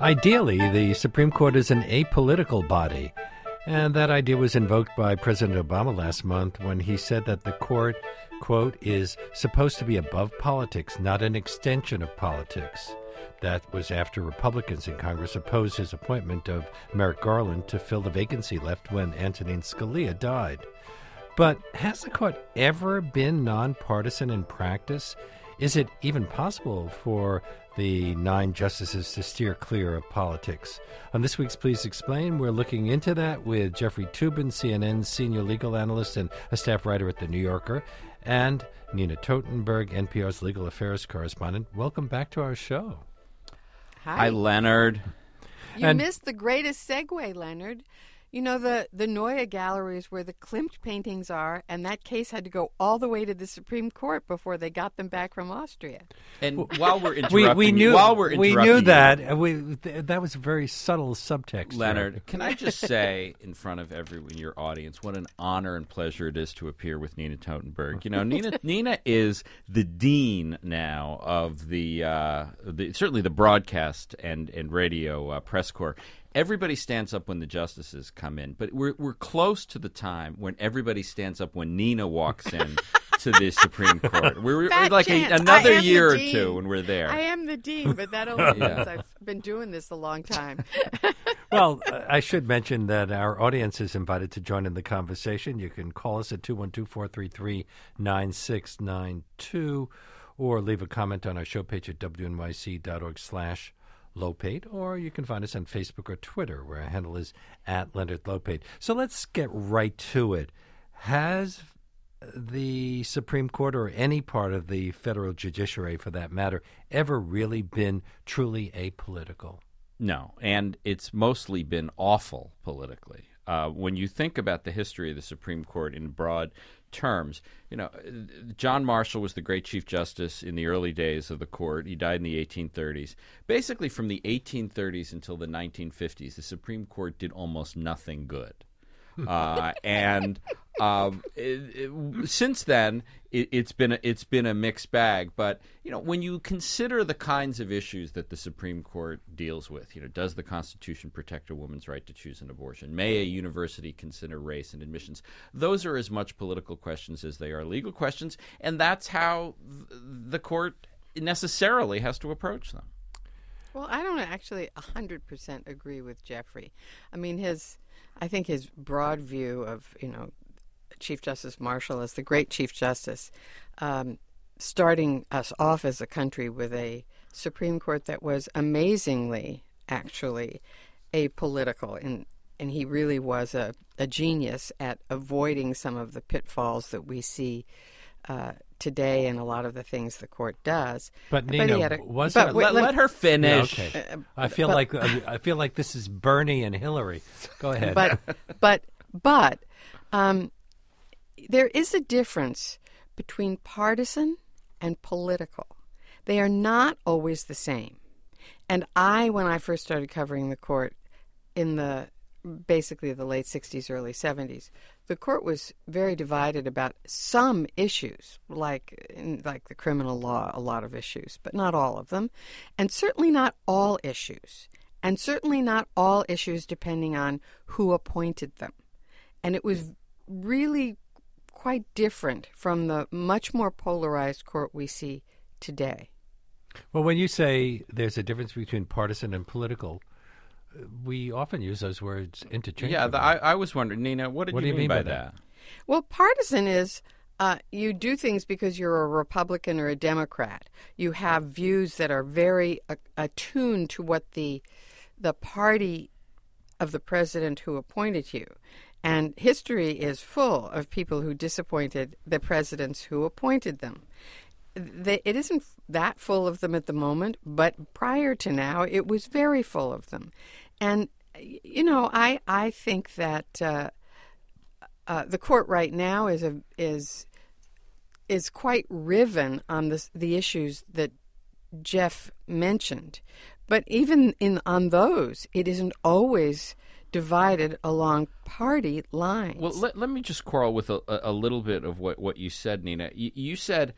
Ideally, the Supreme Court is an apolitical body, and that idea was invoked by President Obama last month when he said that the court, quote, is supposed to be above politics, not an extension of politics. That was after Republicans in Congress opposed his appointment of Merrick Garland to fill the vacancy left when Antonin Scalia died. But has the court ever been nonpartisan in practice? Is it even possible for the 9 justices to steer clear of politics? On this week's Please Explain, we're looking into that with Jeffrey Toobin, CNN's senior legal analyst and a staff writer at The New Yorker, and Nina Totenberg, NPR's legal affairs correspondent. Welcome back to our show. Hi, Leonard. You missed the greatest segue, Leonard. You know, the Neue Galerie is where the Klimt paintings are, and that case had to go all the way to the Supreme Court before they got them back from Austria. And while we're interrupting that was a very subtle subtext. Leonard, right? Can I just say in front of everyone, your audience, what an honor and pleasure it is to appear with Nina Totenberg. You know, Nina is the dean now of the certainly the broadcast and radio press corps. Everybody stands up when the justices come in, but we're close to the time when everybody stands up when Nina walks in to the Supreme Court. We're like another year or two when we're there. I am the dean, but that only means I've been doing this a long time. Well, I should mention that our audience is invited to join in the conversation. You can call us at 212-433-9692 or leave a comment on our show page at wnyc.org/Lopate, or you can find us on Facebook or Twitter, where our handle is at Leonard Lopate. So let's get right to it. Has the Supreme Court, or any part of the federal judiciary for that matter, ever really been truly apolitical? No, and it's mostly been awful politically. When you think about the history of the Supreme Court in broad terms, you know, John Marshall was the great Chief Justice in the early days of the court. He died in the 1830s. Basically, from the 1830s until the 1950s, the Supreme Court did almost nothing good. Since then, it's been a mixed bag. But you know, when you consider the kinds of issues that the Supreme Court deals with, you know, does the Constitution protect a woman's right to choose an abortion? May a university consider race and admissions? Those are as much political questions as they are legal questions, and that's how the court necessarily has to approach them. Well, I don't actually 100% agree with Jeffrey. I mean, I think his broad view of, you know, Chief Justice Marshall as the great Chief Justice, starting us off as a country with a Supreme Court that was amazingly, actually, apolitical. And he really was a genius at avoiding some of the pitfalls that we see today and a lot of the things the court does. But Nina, let her finish. Yeah, okay. I feel like this is Bernie and Hillary. Go ahead. But there is a difference between partisan and political. They are not always the same. And when I first started covering the court in basically the late 60s, early 70s, the court was very divided about some issues, like the criminal law, a lot of issues, but not all of them, and certainly not all issues, depending on who appointed them. And it was really quite different from the much more polarized court we see today. Well, when you say there's a difference between partisan and political, we often use those words interchangeably. Yeah, I was wondering, Nina, what do you mean by that? Well, partisan is you do things because you're a Republican or a Democrat. You have views that are very attuned to what the party of the president who appointed you. And history is full of people who disappointed the presidents who appointed them. It isn't that full of them at the moment, but prior to now, it was very full of them. And, you know, I think that the court right now is quite riven on the issues that Jeff mentioned. But even on those, it isn't always divided along party lines. Well, let me just quarrel with a little bit of what you said, Nina. You said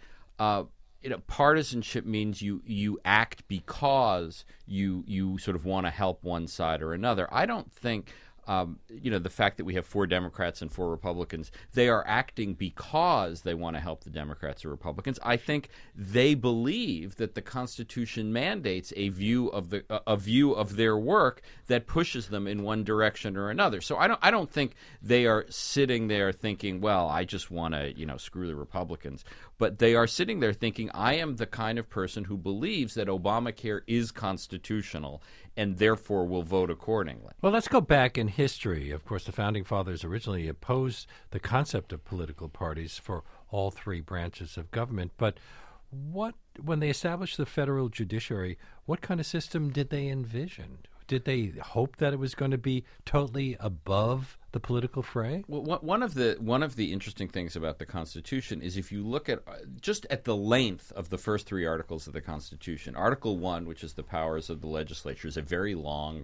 partisanship means you act because you sort of want to help one side or another. I don't think the fact that we have 4 Democrats and 4 Republicans, they are acting because they want to help the Democrats or Republicans. I think they believe that the Constitution mandates a view of their work that pushes them in one direction or another. So I don't think they are sitting there thinking, well, I just want to, screw the Republicans. But they are sitting there thinking, I am the kind of person who believes that Obamacare is constitutional and therefore will vote accordingly. Well, let's go back in history. Of course, the Founding Fathers originally opposed the concept of political parties for all 3 branches of government. But when they established the federal judiciary, what kind of system did they envision? Did they hope that it was going to be totally above the political fray? Well, one of the interesting things about the Constitution is if you look at just at the length of the first 3 articles of the Constitution, Article 1, which is the powers of the legislature, is a very long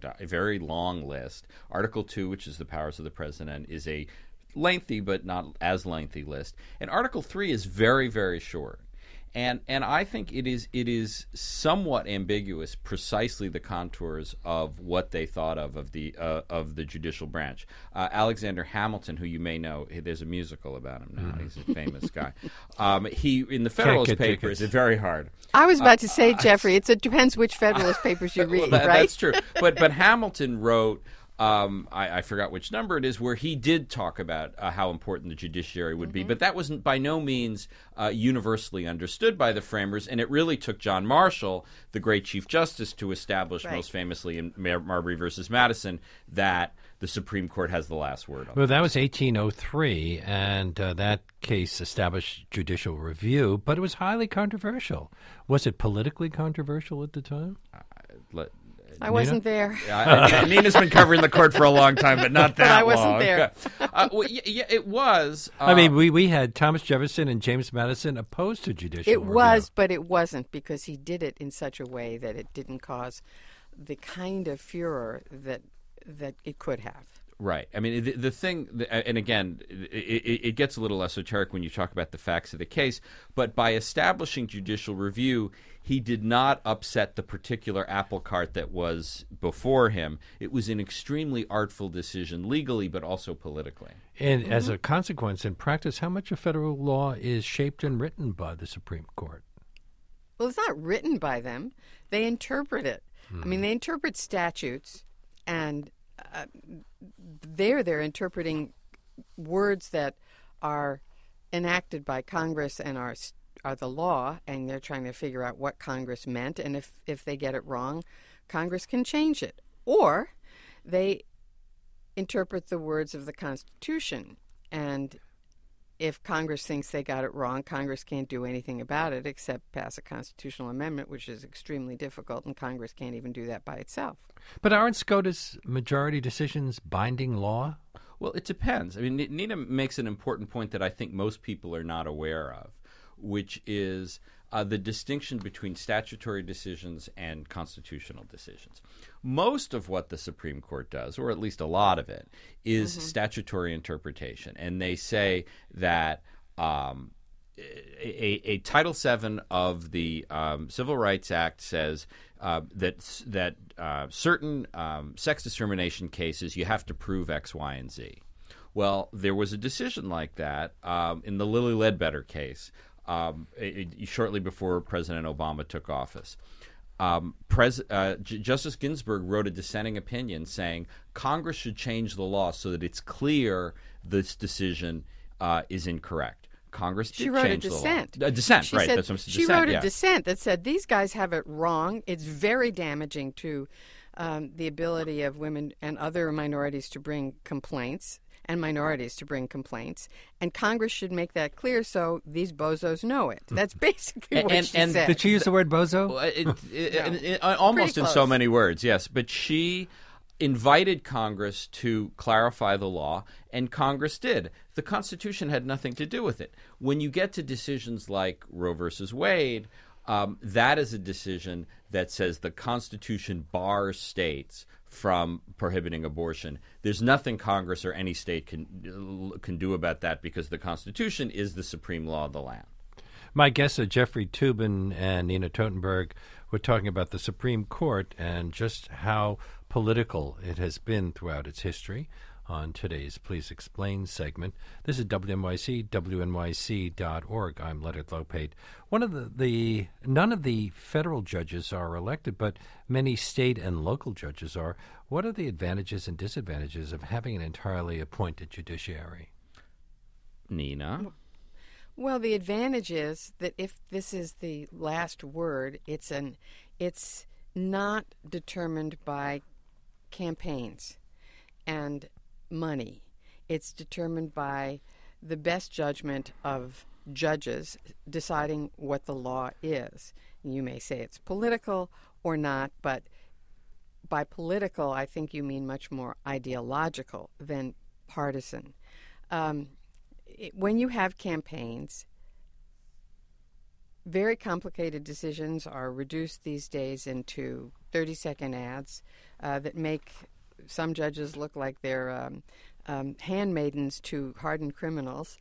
list. Article 2, which is the powers of the president, is a lengthy but not as lengthy list. And Article 3 is very, very short. And I think it is somewhat ambiguous precisely the contours of what they thought of the judicial branch. Alexander Hamilton, who you may know, there's a musical about him now. Mm-hmm. He's a famous guy. He in the Federalist Papers, it's very hard. I was about to say, Jeffrey, it depends which Federalist Papers you read, well, right? That's true. But Hamilton wrote. I forgot which number it is, where he did talk about how important the judiciary would be. But that wasn't by no means universally understood by the framers, and it really took John Marshall, the great Chief Justice, to establish, most famously in Marbury versus Madison, that the Supreme Court has the last word on it. Well, that was 1803, and that case established judicial review, but it was highly controversial. Was it politically controversial at the time? I wasn't there. Nina's been covering the court for a long time, but not that long. I wasn't there. It was. I mean, we had Thomas Jefferson and James Madison opposed to judicial review. It was, but it wasn't, because he did it in such a way that it didn't cause the kind of furor that it could have. Right. I mean, the thing, and again, it gets a little esoteric when you talk about the facts of the case, but by establishing judicial review, he did not upset the particular apple cart that was before him. It was an extremely artful decision legally, but also politically. And as a consequence, in practice, how much of federal law is shaped and written by the Supreme Court? Well, it's not written by them. They interpret it. Mm. I mean, they interpret statutes, and they're interpreting words that are enacted by Congress and are the law, and they're trying to figure out what Congress meant, and if they get it wrong, Congress can change it. Or they interpret the words of the Constitution, and if Congress thinks they got it wrong, Congress can't do anything about it except pass a constitutional amendment, which is extremely difficult, and Congress can't even do that by itself. But aren't SCOTUS majority decisions binding law? Well, it depends. I mean, Nina makes an important point that I think most people are not aware of, which is the distinction between statutory decisions and constitutional decisions. Most of what the Supreme Court does, or at least a lot of it, is statutory interpretation. And they say that a Title VII of the Civil Rights Act says that certain sex discrimination cases, you have to prove X, Y, and Z. Well, there was a decision like that in the Lilly Ledbetter case. Shortly before President Obama took office, Justice Ginsburg wrote a dissenting opinion saying Congress should change the law so that it's clear this decision is incorrect. Congress did change the law. She wrote a dissent. A dissent, she right. Said, that's what she dissent, wrote a dissent that said these guys have it wrong. It's very damaging to the ability of women and other minorities to bring complaints. And Congress should make that clear so these bozos know it. That's basically what she said. Did she use the word bozo? Almost in so many words, yes. But she invited Congress to clarify the law, and Congress did. The Constitution had nothing to do with it. When you get to decisions like Roe versus Wade, that is a decision that says the Constitution bars states from prohibiting abortion. There's nothing Congress or any state can do about that because the Constitution is the supreme law of the land. My guess is Jeffrey Toobin and Nina Totenberg were talking about the Supreme Court and just how political it has been throughout its history on today's Please Explain segment. This is WNYC, WNYC.org. I'm Leonard Lopate. One of the none of the federal judges are elected, but many state and local judges are. What are the advantages and disadvantages of having an entirely appointed judiciary? Nina? Well, the advantage is that if this is the last word, it's not determined by campaigns and money. It's determined by the best judgment of judges deciding what the law is. You may say it's political or not, but by political, I think you mean much more ideological than partisan. When you have campaigns, very complicated decisions are reduced these days into 30-second ads that make some judges look like they're handmaidens to hardened criminals,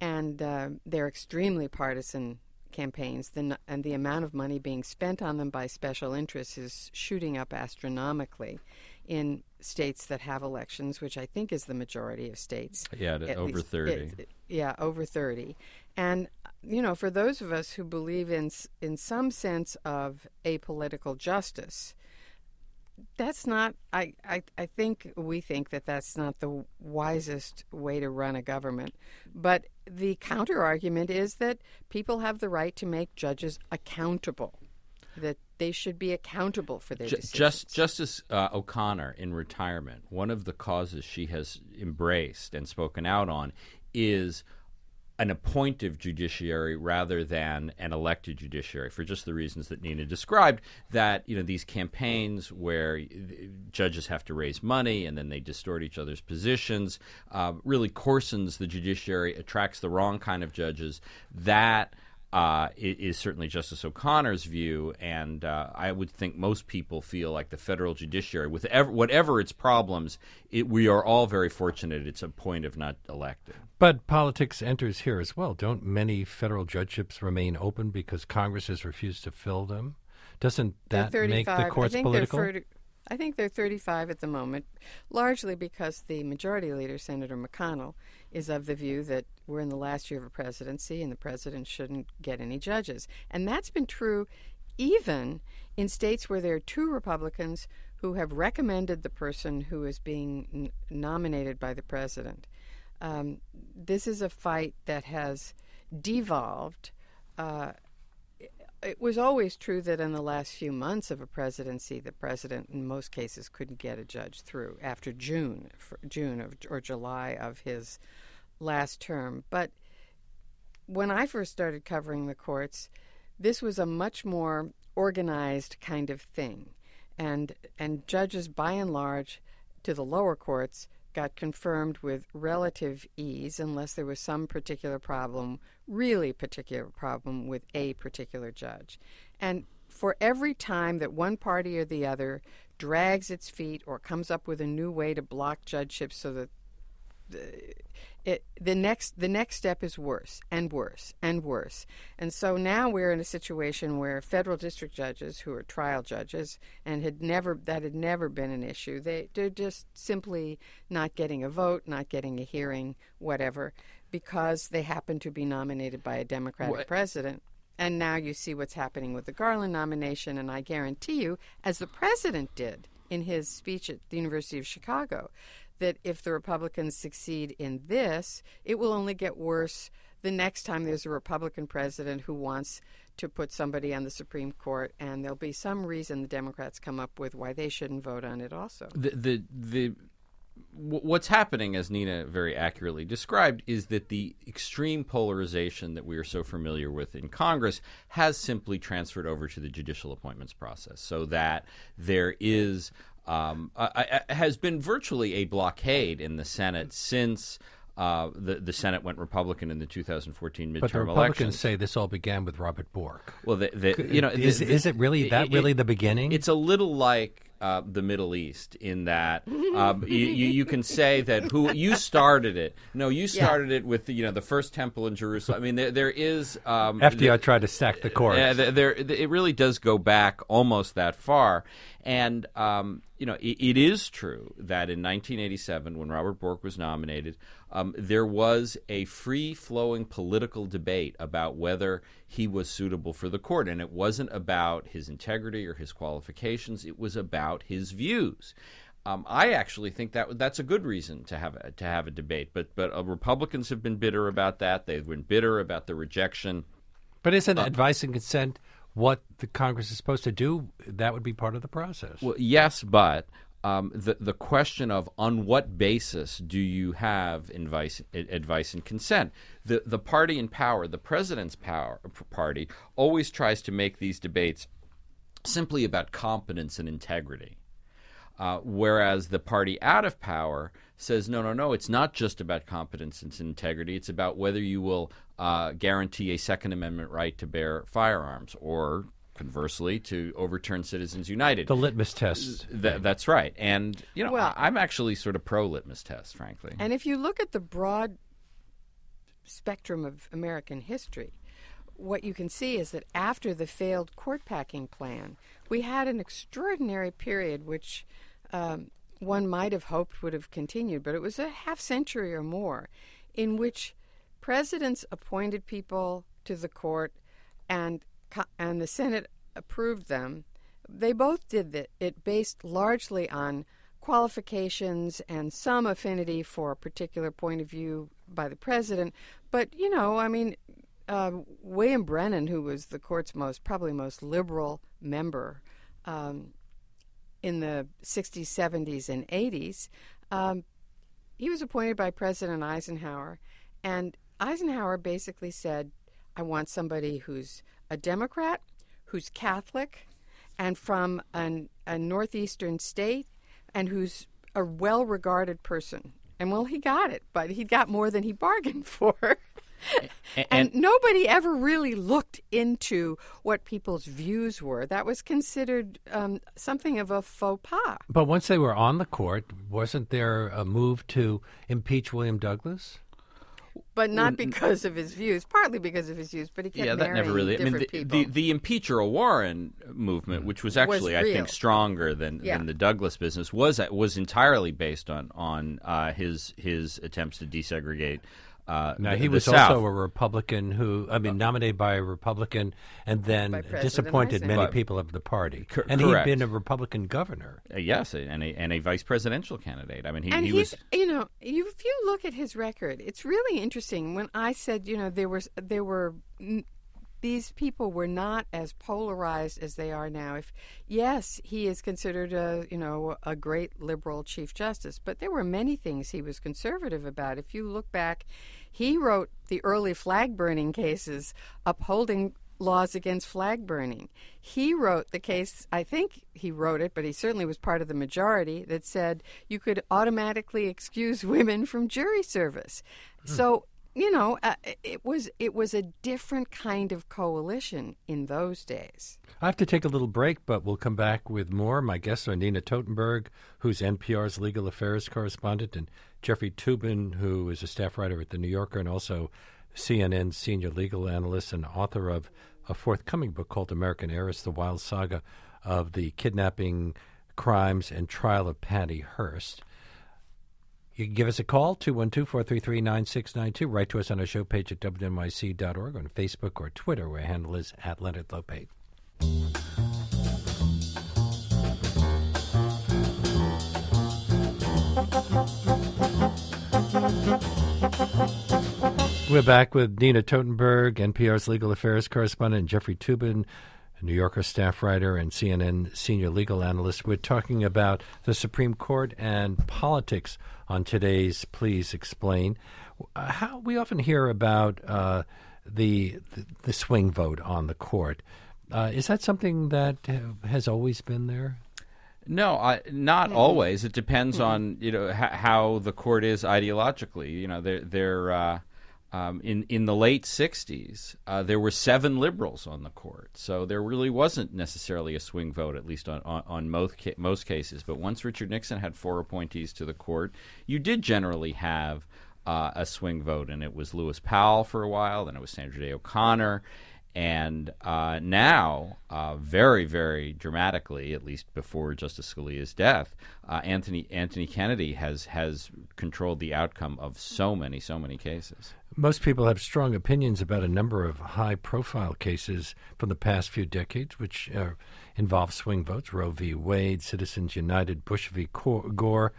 and they're extremely partisan campaigns, and the amount of money being spent on them by special interests is shooting up astronomically in states that have elections, which I think is the majority of states. Yeah, over 30. Over 30. And, you know, for those of us who believe in some sense of apolitical justice, that's not, I think we think that that's not the wisest way to run a government. But the counter-argument is that people have the right to make judges accountable, that they should be accountable for their decisions. Justice O'Connor, in retirement, one of the causes she has embraced and spoken out on is an appointive judiciary rather than an elected judiciary, for just the reasons that Nina described, that, you know, these campaigns where judges have to raise money and then they distort each other's positions really coarsens the judiciary, attracts the wrong kind of judges. That is certainly Justice O'Connor's view, and I would think most people feel like the federal judiciary, with whatever its problems, we are all very fortunate it's appointive, not elected. But politics enters here as well. Don't many federal judgeships remain open because Congress has refused to fill them? Doesn't that make the courts political? I think they're 35 at the moment, largely because the majority leader, Senator McConnell, is of the view that we're in the last year of a presidency and the president shouldn't get any judges. And that's been true even in states where there are two Republicans who have recommended the person who is being nominated by the president. This is a fight that has devolved. It was always true that in the last few months of a presidency, the president, in most cases, couldn't get a judge through after June or July of his last term. But when I first started covering the courts, this was a much more organized kind of thing. And judges, by and large, to the lower courts, got confirmed with relative ease unless there was some particular problem, really particular problem with a particular judge. And for every time that one party or the other drags its feet or comes up with a new way to block judgeships so that the next step is worse and worse and worse. And so now we're in a situation where federal district judges who are trial judges and had never been an issue. They're just simply not getting a vote, not getting a hearing, whatever, because they happen to be nominated by a Democratic president. And now you see what's happening with the Garland nomination, and I guarantee you, as the president did in his speech at the University of Chicago, that if the Republicans succeed in this, it will only get worse the next time there's a Republican president who wants to put somebody on the Supreme Court, and there'll be some reason the Democrats come up with why they shouldn't vote on it also. What's happening, as Nina very accurately described, is that the extreme polarization that we are so familiar with in Congress has simply transferred over to the judicial appointments process, so that there is has been virtually a blockade in the Senate since the Senate went Republican in the 2014 midterm election. But the Republicans say this all began with Robert Bork. Well, is it really the beginning? It's a little like the Middle East in that you can say that who you started it. No, you started it with the first temple in Jerusalem. I mean, there is FDR tried to sack the courts. It really does go back almost that far. And it is true that in 1987, when Robert Bork was nominated, there was a free-flowing political debate about whether he was suitable for the court. And it wasn't about his integrity or his qualifications. It was about his views. I actually think that's a good reason to have a debate. But Republicans have been bitter about that. They've been bitter about the rejection. But isn't advice and consent what the Congress is supposed to do? That would be part of the process. Well, yes, but the question of on what basis do you have advice and consent? The party in power, the president's party, always tries to make these debates simply about competence and integrity, whereas the party out of power says, no, it's not just about competence and integrity. It's about whether you will guarantee a Second Amendment right to bear firearms or, conversely, to overturn Citizens United. The litmus test. That's right. And, I'm actually sort of pro-litmus test, frankly. And if you look at the broad spectrum of American history, what you can see is that after the failed court-packing plan, we had an extraordinary period which one might have hoped would have continued, but it was a half-century or more in which presidents appointed people to the court and the Senate approved them. They both did it based largely on qualifications and some affinity for a particular point of view by the president. But, William Brennan, who was the court's probably most liberal member in the 60s, 70s, and 80s, he was appointed by President Eisenhower. And Eisenhower basically said, I want somebody who's a Democrat, who's Catholic, and from a northeastern state, and who's a well-regarded person. And, he got it, but he got more than he bargained for. and nobody ever really looked into what people's views were. That was considered something of a faux pas. But once they were on the court, wasn't there a move to impeach William Douglas? But not because of his views, partly because of his views, but he kept marrying different people. The impeach Warren movement, which was actually, I think, stronger than the Douglas business, was entirely based on his attempts to desegregate Now, he was also a Republican nominated by a Republican and then disappointed many people of the party. And he'd been a Republican governor. Yes, and a vice presidential candidate. I mean, he was... if you look at his record, it's really interesting. When I said, there were... These people were not as polarized as they are now. He is considered a great liberal chief justice, but there were many things he was conservative about. If you look back, he wrote the early flag burning cases, upholding laws against flag burning. He wrote the case, I think he wrote it, but he certainly was part of the majority, that said you could automatically excuse women from jury service. So it was a different kind of coalition in those days. I have to take a little break, but we'll come back with more. My guests are Nina Totenberg, who's NPR's legal affairs correspondent, and Jeffrey Toobin, who is a staff writer at The New Yorker and also CNN's senior legal analyst and author of a forthcoming book called American Heiress, The Wild Saga of the Kidnapping, Crimes, and Trial of Patty Hearst. You can give us a call, 212-433-9692. Write to us on our show page at WNYC.org, on Facebook or Twitter, where our handle is @LeonardLopate. We're back with Nina Totenberg, NPR's legal affairs correspondent, and Jeffrey Toobin, a New Yorker staff writer and CNN senior legal analyst. We're talking about the Supreme Court and politics on today's Please Explain. How we often hear about the swing vote on the court. Is that something that has always been there? No, not always. It depends on how the court is ideologically. In the late 60s, there were 7 liberals on the court. So there really wasn't necessarily a swing vote, at least on most cases. But once Richard Nixon had 4 appointees to the court, you did generally have a swing vote. And it was Lewis Powell for a while, then it was Sandra Day O'Connor. And now, very, very dramatically, at least before Justice Scalia's death, Anthony Kennedy has controlled the outcome of so many cases. Most people have strong opinions about a number of high-profile cases from the past few decades, which involve swing votes: Roe v. Wade, Citizens United, Bush v. Gore.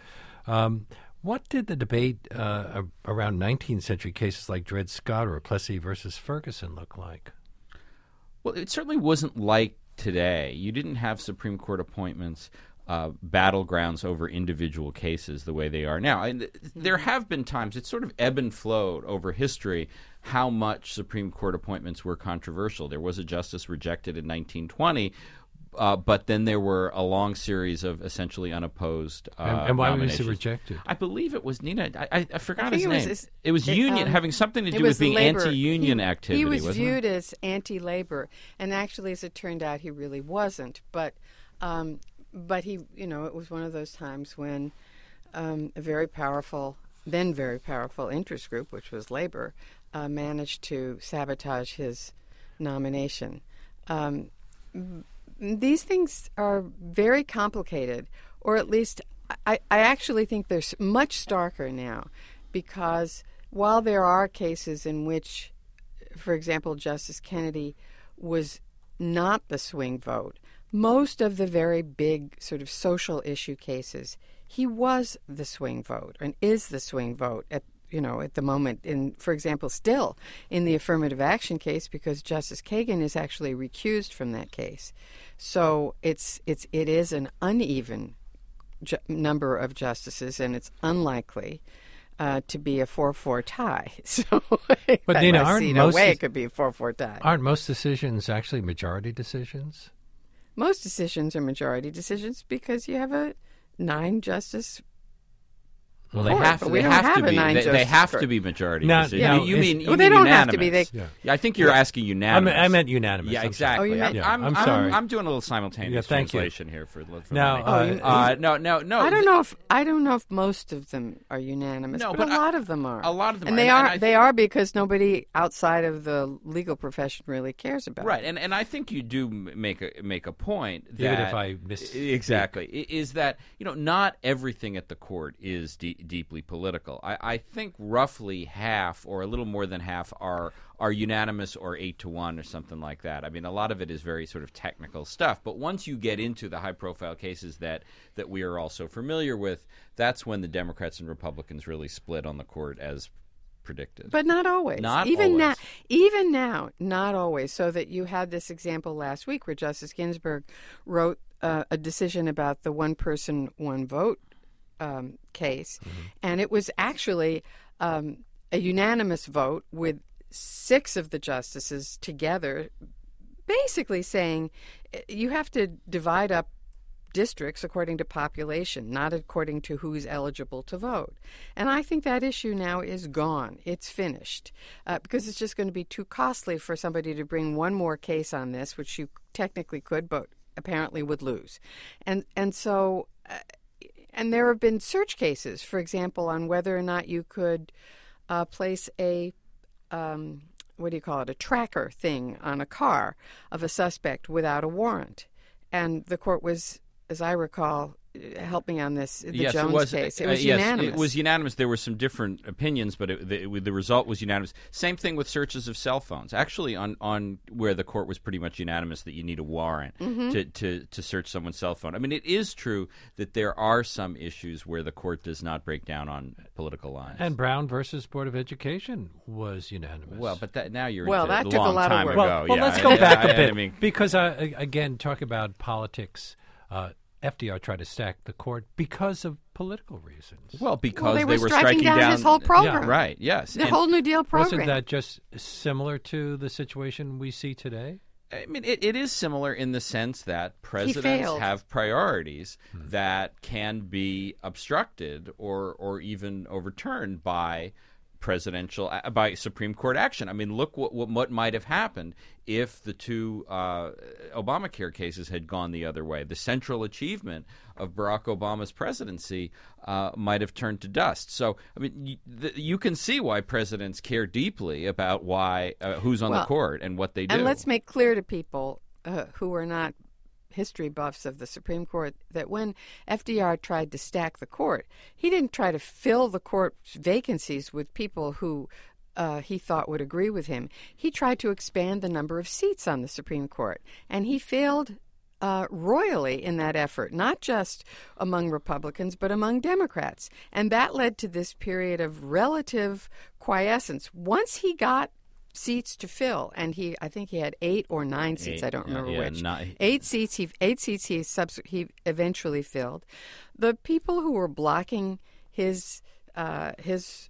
What did the debate around 19th century cases like Dred Scott or Plessy versus Ferguson look like? Well, it certainly wasn't like today. You didn't have Supreme Court appointments, battlegrounds over individual cases the way they are now. And there have been times, it's sort of ebb and flowed over history, how much Supreme Court appointments were controversial. There was a justice rejected in 1920, but then there were a long series of essentially unopposed and why was he rejected? I believe it was Nina. I forgot his name. It was union, having something to do with being labor. Anti-union activity. He was viewed as anti-labor, and actually, as it turned out, he really wasn't. But he, it was one of those times when a very powerful interest group, which was labor, managed to sabotage his nomination. These things are very complicated, or at least I actually think they're much starker now, because while there are cases in which, for example, Justice Kennedy was not the swing vote, most of the very big sort of social issue cases, he was the swing vote and is the swing vote at the moment, for example, still in the affirmative action case, because Justice Kagan is actually recused from that case. So it is an uneven number of justices, and it's unlikely to be a 4-4 tie. So, but Nina, it could be a 4-4 tie. Aren't most decisions actually majority decisions? Most decisions are majority decisions because you have a 9-justice. Well, they have to. They have to be majority decisions. Yeah. You mean they don't unanimous. Have to be. I think you're asking unanimous. I meant unanimous. Yeah, exactly. I'm sorry. I'm doing a little simultaneous translation here for now. No. I don't know if most of them are unanimous. No, but a lot of them are. And they are. They are because nobody outside of the legal profession really cares about. Right. And I think you do make a point that even if I miss exactly is that not everything at the court is deeply political. I think roughly half or a little more than half are unanimous or 8-1 or something like that. I mean, a lot of it is very sort of technical stuff. But once you get into the high-profile cases that we are all so familiar with, that's when the Democrats and Republicans really split on the court as predicted. But not always. Even now, not always. So that you had this example last week where Justice Ginsburg wrote a decision about the one-person, one-vote case, mm-hmm. and it was actually a unanimous vote with 6 of the justices together basically saying you have to divide up districts according to population, not according to who's eligible to vote. And I think that issue now is gone. It's finished because it's just going to be too costly for somebody to bring one more case on this, which you technically could but apparently would lose. And so... And there have been search cases, for example, on whether or not you could place a, a tracker thing on a car of a suspect without a warrant. And the court was, as I recall, helping on this, Jones case. It was unanimous. Yes, it was unanimous. There were some different opinions, but the result was unanimous. Same thing with searches of cell phones. Actually, on where the court was pretty much unanimous that you need a warrant mm-hmm. to search someone's cell phone. I mean, it is true that there are some issues where the court does not break down on political lines. And Brown versus Board of Education was unanimous. Well, but that, now you're that took a lot of work. Let's go back a bit because, again, talk about politics. FDR tried to stack the court because of political reasons. Well, they were striking down his whole program. Yeah, right, yes. The whole New Deal program. Wasn't that just similar to the situation we see today? I mean, it is similar in the sense that presidents have priorities that can be obstructed or even overturned by presidential by Supreme Court action. I mean, look what might have happened if the two Obamacare cases had gone the other way. The central achievement of Barack Obama's presidency might have turned to dust. So, I mean, you can see why presidents care deeply about why who's on the court and what they do. And let's make clear to people who are not history buffs of the Supreme Court that when FDR tried to stack the court, he didn't try to fill the court's vacancies with people who he thought would agree with him. He tried to expand the number of seats on the Supreme Court, and he failed royally in that effort, not just among Republicans, but among Democrats. And that led to this period of relative quiescence. Once he got seats to fill, and I think he had 8 or 9 seats. I don't remember which. 8 seats. He eventually filled. The people who were blocking his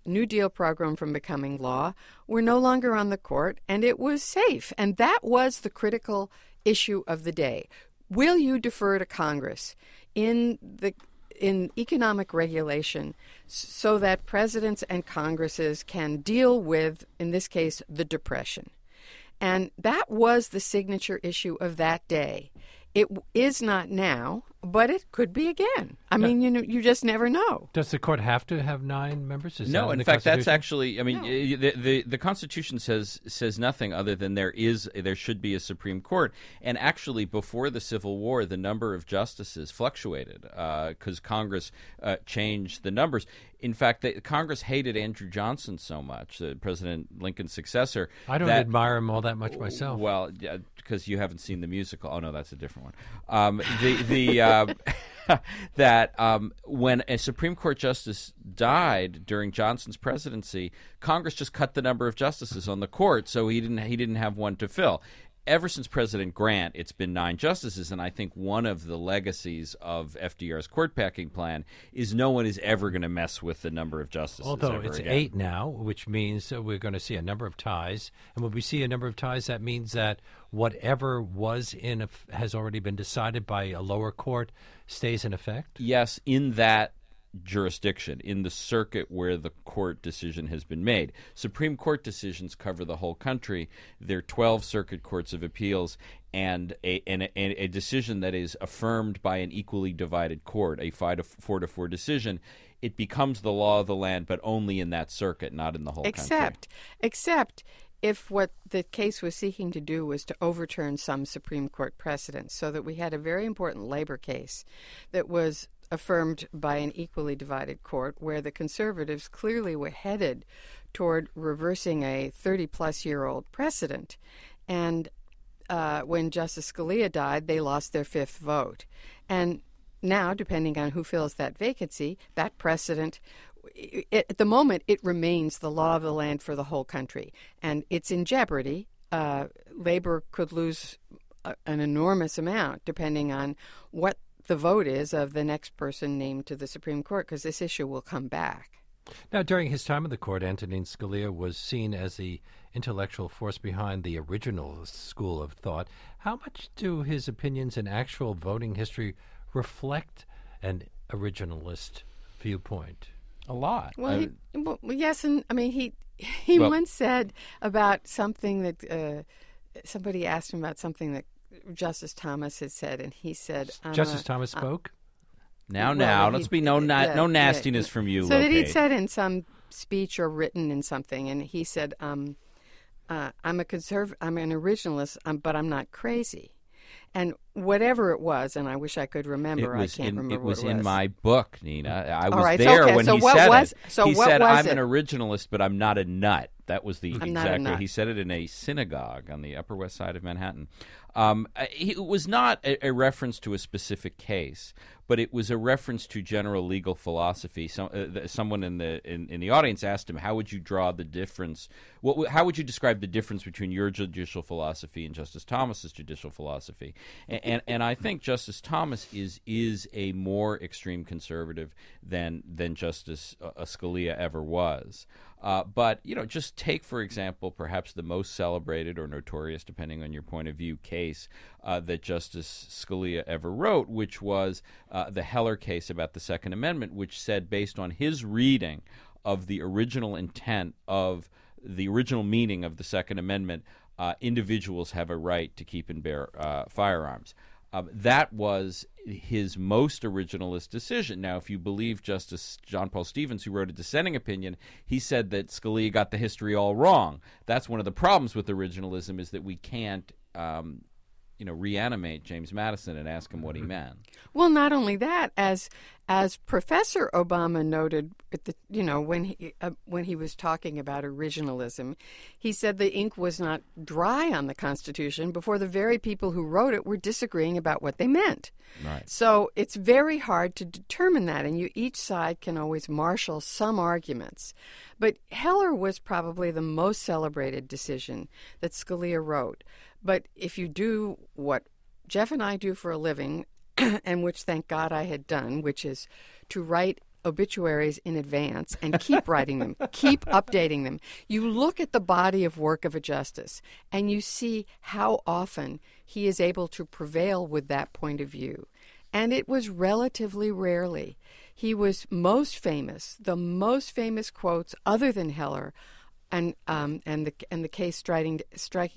New Deal program from becoming law were no longer on the court, and it was safe. And that was the critical issue of the day: will you defer to Congress in economic regulation so that presidents and Congresses can deal with, in this case, the Depression? And that was the signature issue of that day. It is not now, but it could be again. I mean, you know, you just never know. Does the court have to have 9 members? No, in fact, that's actually, I mean, the Constitution says nothing other than there should be a Supreme Court. And actually, before the Civil War, the number of justices fluctuated because Congress changed the numbers. In fact, Congress hated Andrew Johnson so much, President Lincoln's successor. I don't admire him all that much myself. Well, yeah, because you haven't seen the musical. Oh no, that's a different one. When a Supreme Court justice died during Johnson's presidency, Congress just cut the number of justices on the court, so he didn't have one to fill. Ever since President Grant, it's been 9 justices, and I think one of the legacies of FDR's court-packing plan is no one is ever going to mess with the number of justices. Although it's again 8 now, which means we're going to see a number of ties. And when we see a number of ties, that means that whatever was in has already been decided by a lower court stays in effect? Yes, in that jurisdiction, in the circuit where the court decision has been made. Supreme Court decisions cover the whole country. There are 12 circuit courts of appeals, and a decision that is affirmed by an equally divided court, a 4-4 decision, it becomes the law of the land, but only in that circuit, not in the whole country. Except if what the case was seeking to do was to overturn some Supreme Court precedent, so that we had a very important labor case that was affirmed by an equally divided court, where the conservatives clearly were headed toward reversing a 30-plus-year-old precedent. And when Justice Scalia died, they lost their 5th vote. And now, depending on who fills that vacancy, that precedent, at the moment, it remains the law of the land for the whole country. And it's in jeopardy. Labor could lose an enormous amount, depending on what the vote is of the next person named to the Supreme Court, because this issue will come back. Now, during his time on the court, Antonin Scalia was seen as the intellectual force behind the original school of thought. How much do his opinions and actual voting history reflect an originalist viewpoint? A lot. He once said about something that somebody asked him about something that Justice Thomas had said, and he said... Thomas spoke? Let's be no nastiness from you. So that he'd said in some speech or written in something, and he said, I'm an originalist, but I'm not crazy. And whatever it was, and I wish I could remember, I can't remember what it was. It was in my book, Nina. I was when he said it. He said, I'm an originalist, but I'm not a nut. That was the exact way. He said it in a synagogue on the Upper West Side of Manhattan. It was not a reference to a specific case, but it was a reference to general legal philosophy. Someone in the audience asked him, how would you draw the difference? How would you describe the difference between your judicial philosophy and Justice Thomas's judicial philosophy? And I think Justice Thomas is a more extreme conservative than Justice Scalia ever was. But, you know, just take, for example, perhaps the most celebrated or notorious, depending on your point of view, case that Justice Scalia ever wrote, which was the Heller case about the Second Amendment, which said, based on his reading of the original intent of the original meaning of the Second Amendment, individuals have a right to keep and bear firearms. That was his most originalist decision. Now, if you believe Justice John Paul Stevens, who wrote a dissenting opinion, he said that Scalia got the history all wrong. That's one of the problems with originalism, is that we can't reanimate James Madison and ask him what he meant. Well, not only that, as Professor Obama noted, at the, when he was talking about originalism, he said the ink was not dry on the Constitution before the very people who wrote it were disagreeing about what they meant. Right. So it's very hard to determine that, and each side can always marshal some arguments. But Heller was probably the most celebrated decision that Scalia wrote. But if you do what Jeff and I do for a living, and which, thank God, I had done, which is to write obituaries in advance and keep writing them, keep updating them, you look at the body of work of a justice, and you see how often he is able to prevail with that point of view. And it was relatively rarely. He was most famous, the most famous quotes other than Heller, and the case striking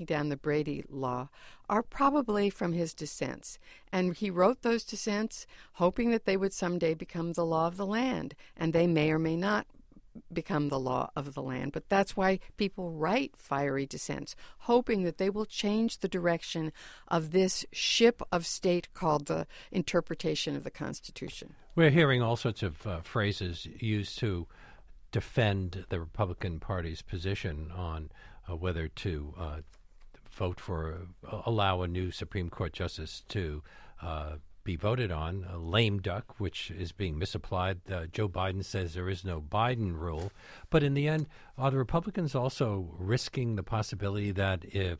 down the Brady law are probably from his dissents. And he wrote those dissents hoping that they would someday become the law of the land, and they may or may not become the law of the land. But that's why people write fiery dissents, hoping that they will change the direction of this ship of state called the interpretation of the Constitution. We're hearing all sorts of phrases used to defend the Republican Party's position on whether to vote for, allow a new Supreme Court justice to be voted on, a lame duck, which is being misapplied. Joe Biden says there is no Biden rule. But in the end, are the Republicans also risking the possibility that if,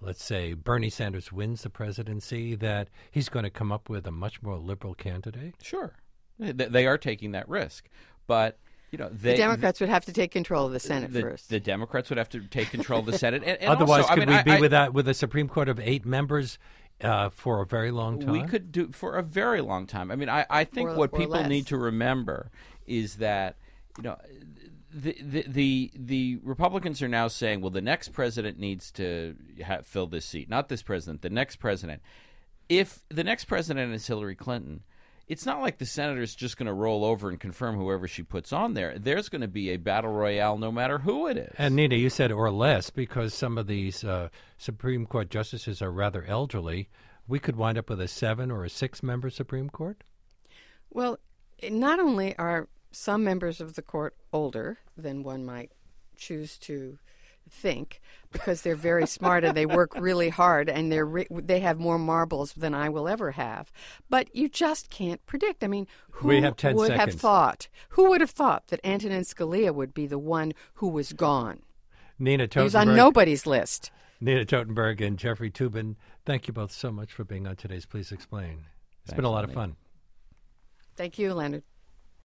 let's say, Bernie Sanders wins the presidency, that he's going to come up with a much more liberal candidate? Sure. They are taking that risk. But the Democrats would have to take control of the Senate first. The Democrats would have to take control of the Senate. And otherwise, also, could we be with a Supreme Court of 8 members for a very long time? We could do for a very long time. I think what people need to remember is that the Republicans are now saying, well, the next president needs to fill this seat. Not this president, the next president. If the next president is Hillary Clinton, it's not like the senator's just going to roll over and confirm whoever she puts on there. There's going to be a battle royale no matter who it is. And, Nina, you said or less, because some of these Supreme Court justices are rather elderly. We could wind up with a 7- or a 6-member Supreme Court? Well, not only are some members of the court older than one might choose to think, because they're very smart and they work really hard, and they have more marbles than I will ever have. But you just can't predict. Who would have thought that Antonin Scalia would be the one who was gone? Nina Totenberg. He was on nobody's list. Nina Totenberg and Jeffrey Toobin, thank you both so much for being on today's Please Explain. It's been a lot of fun. Thank you, Leonard.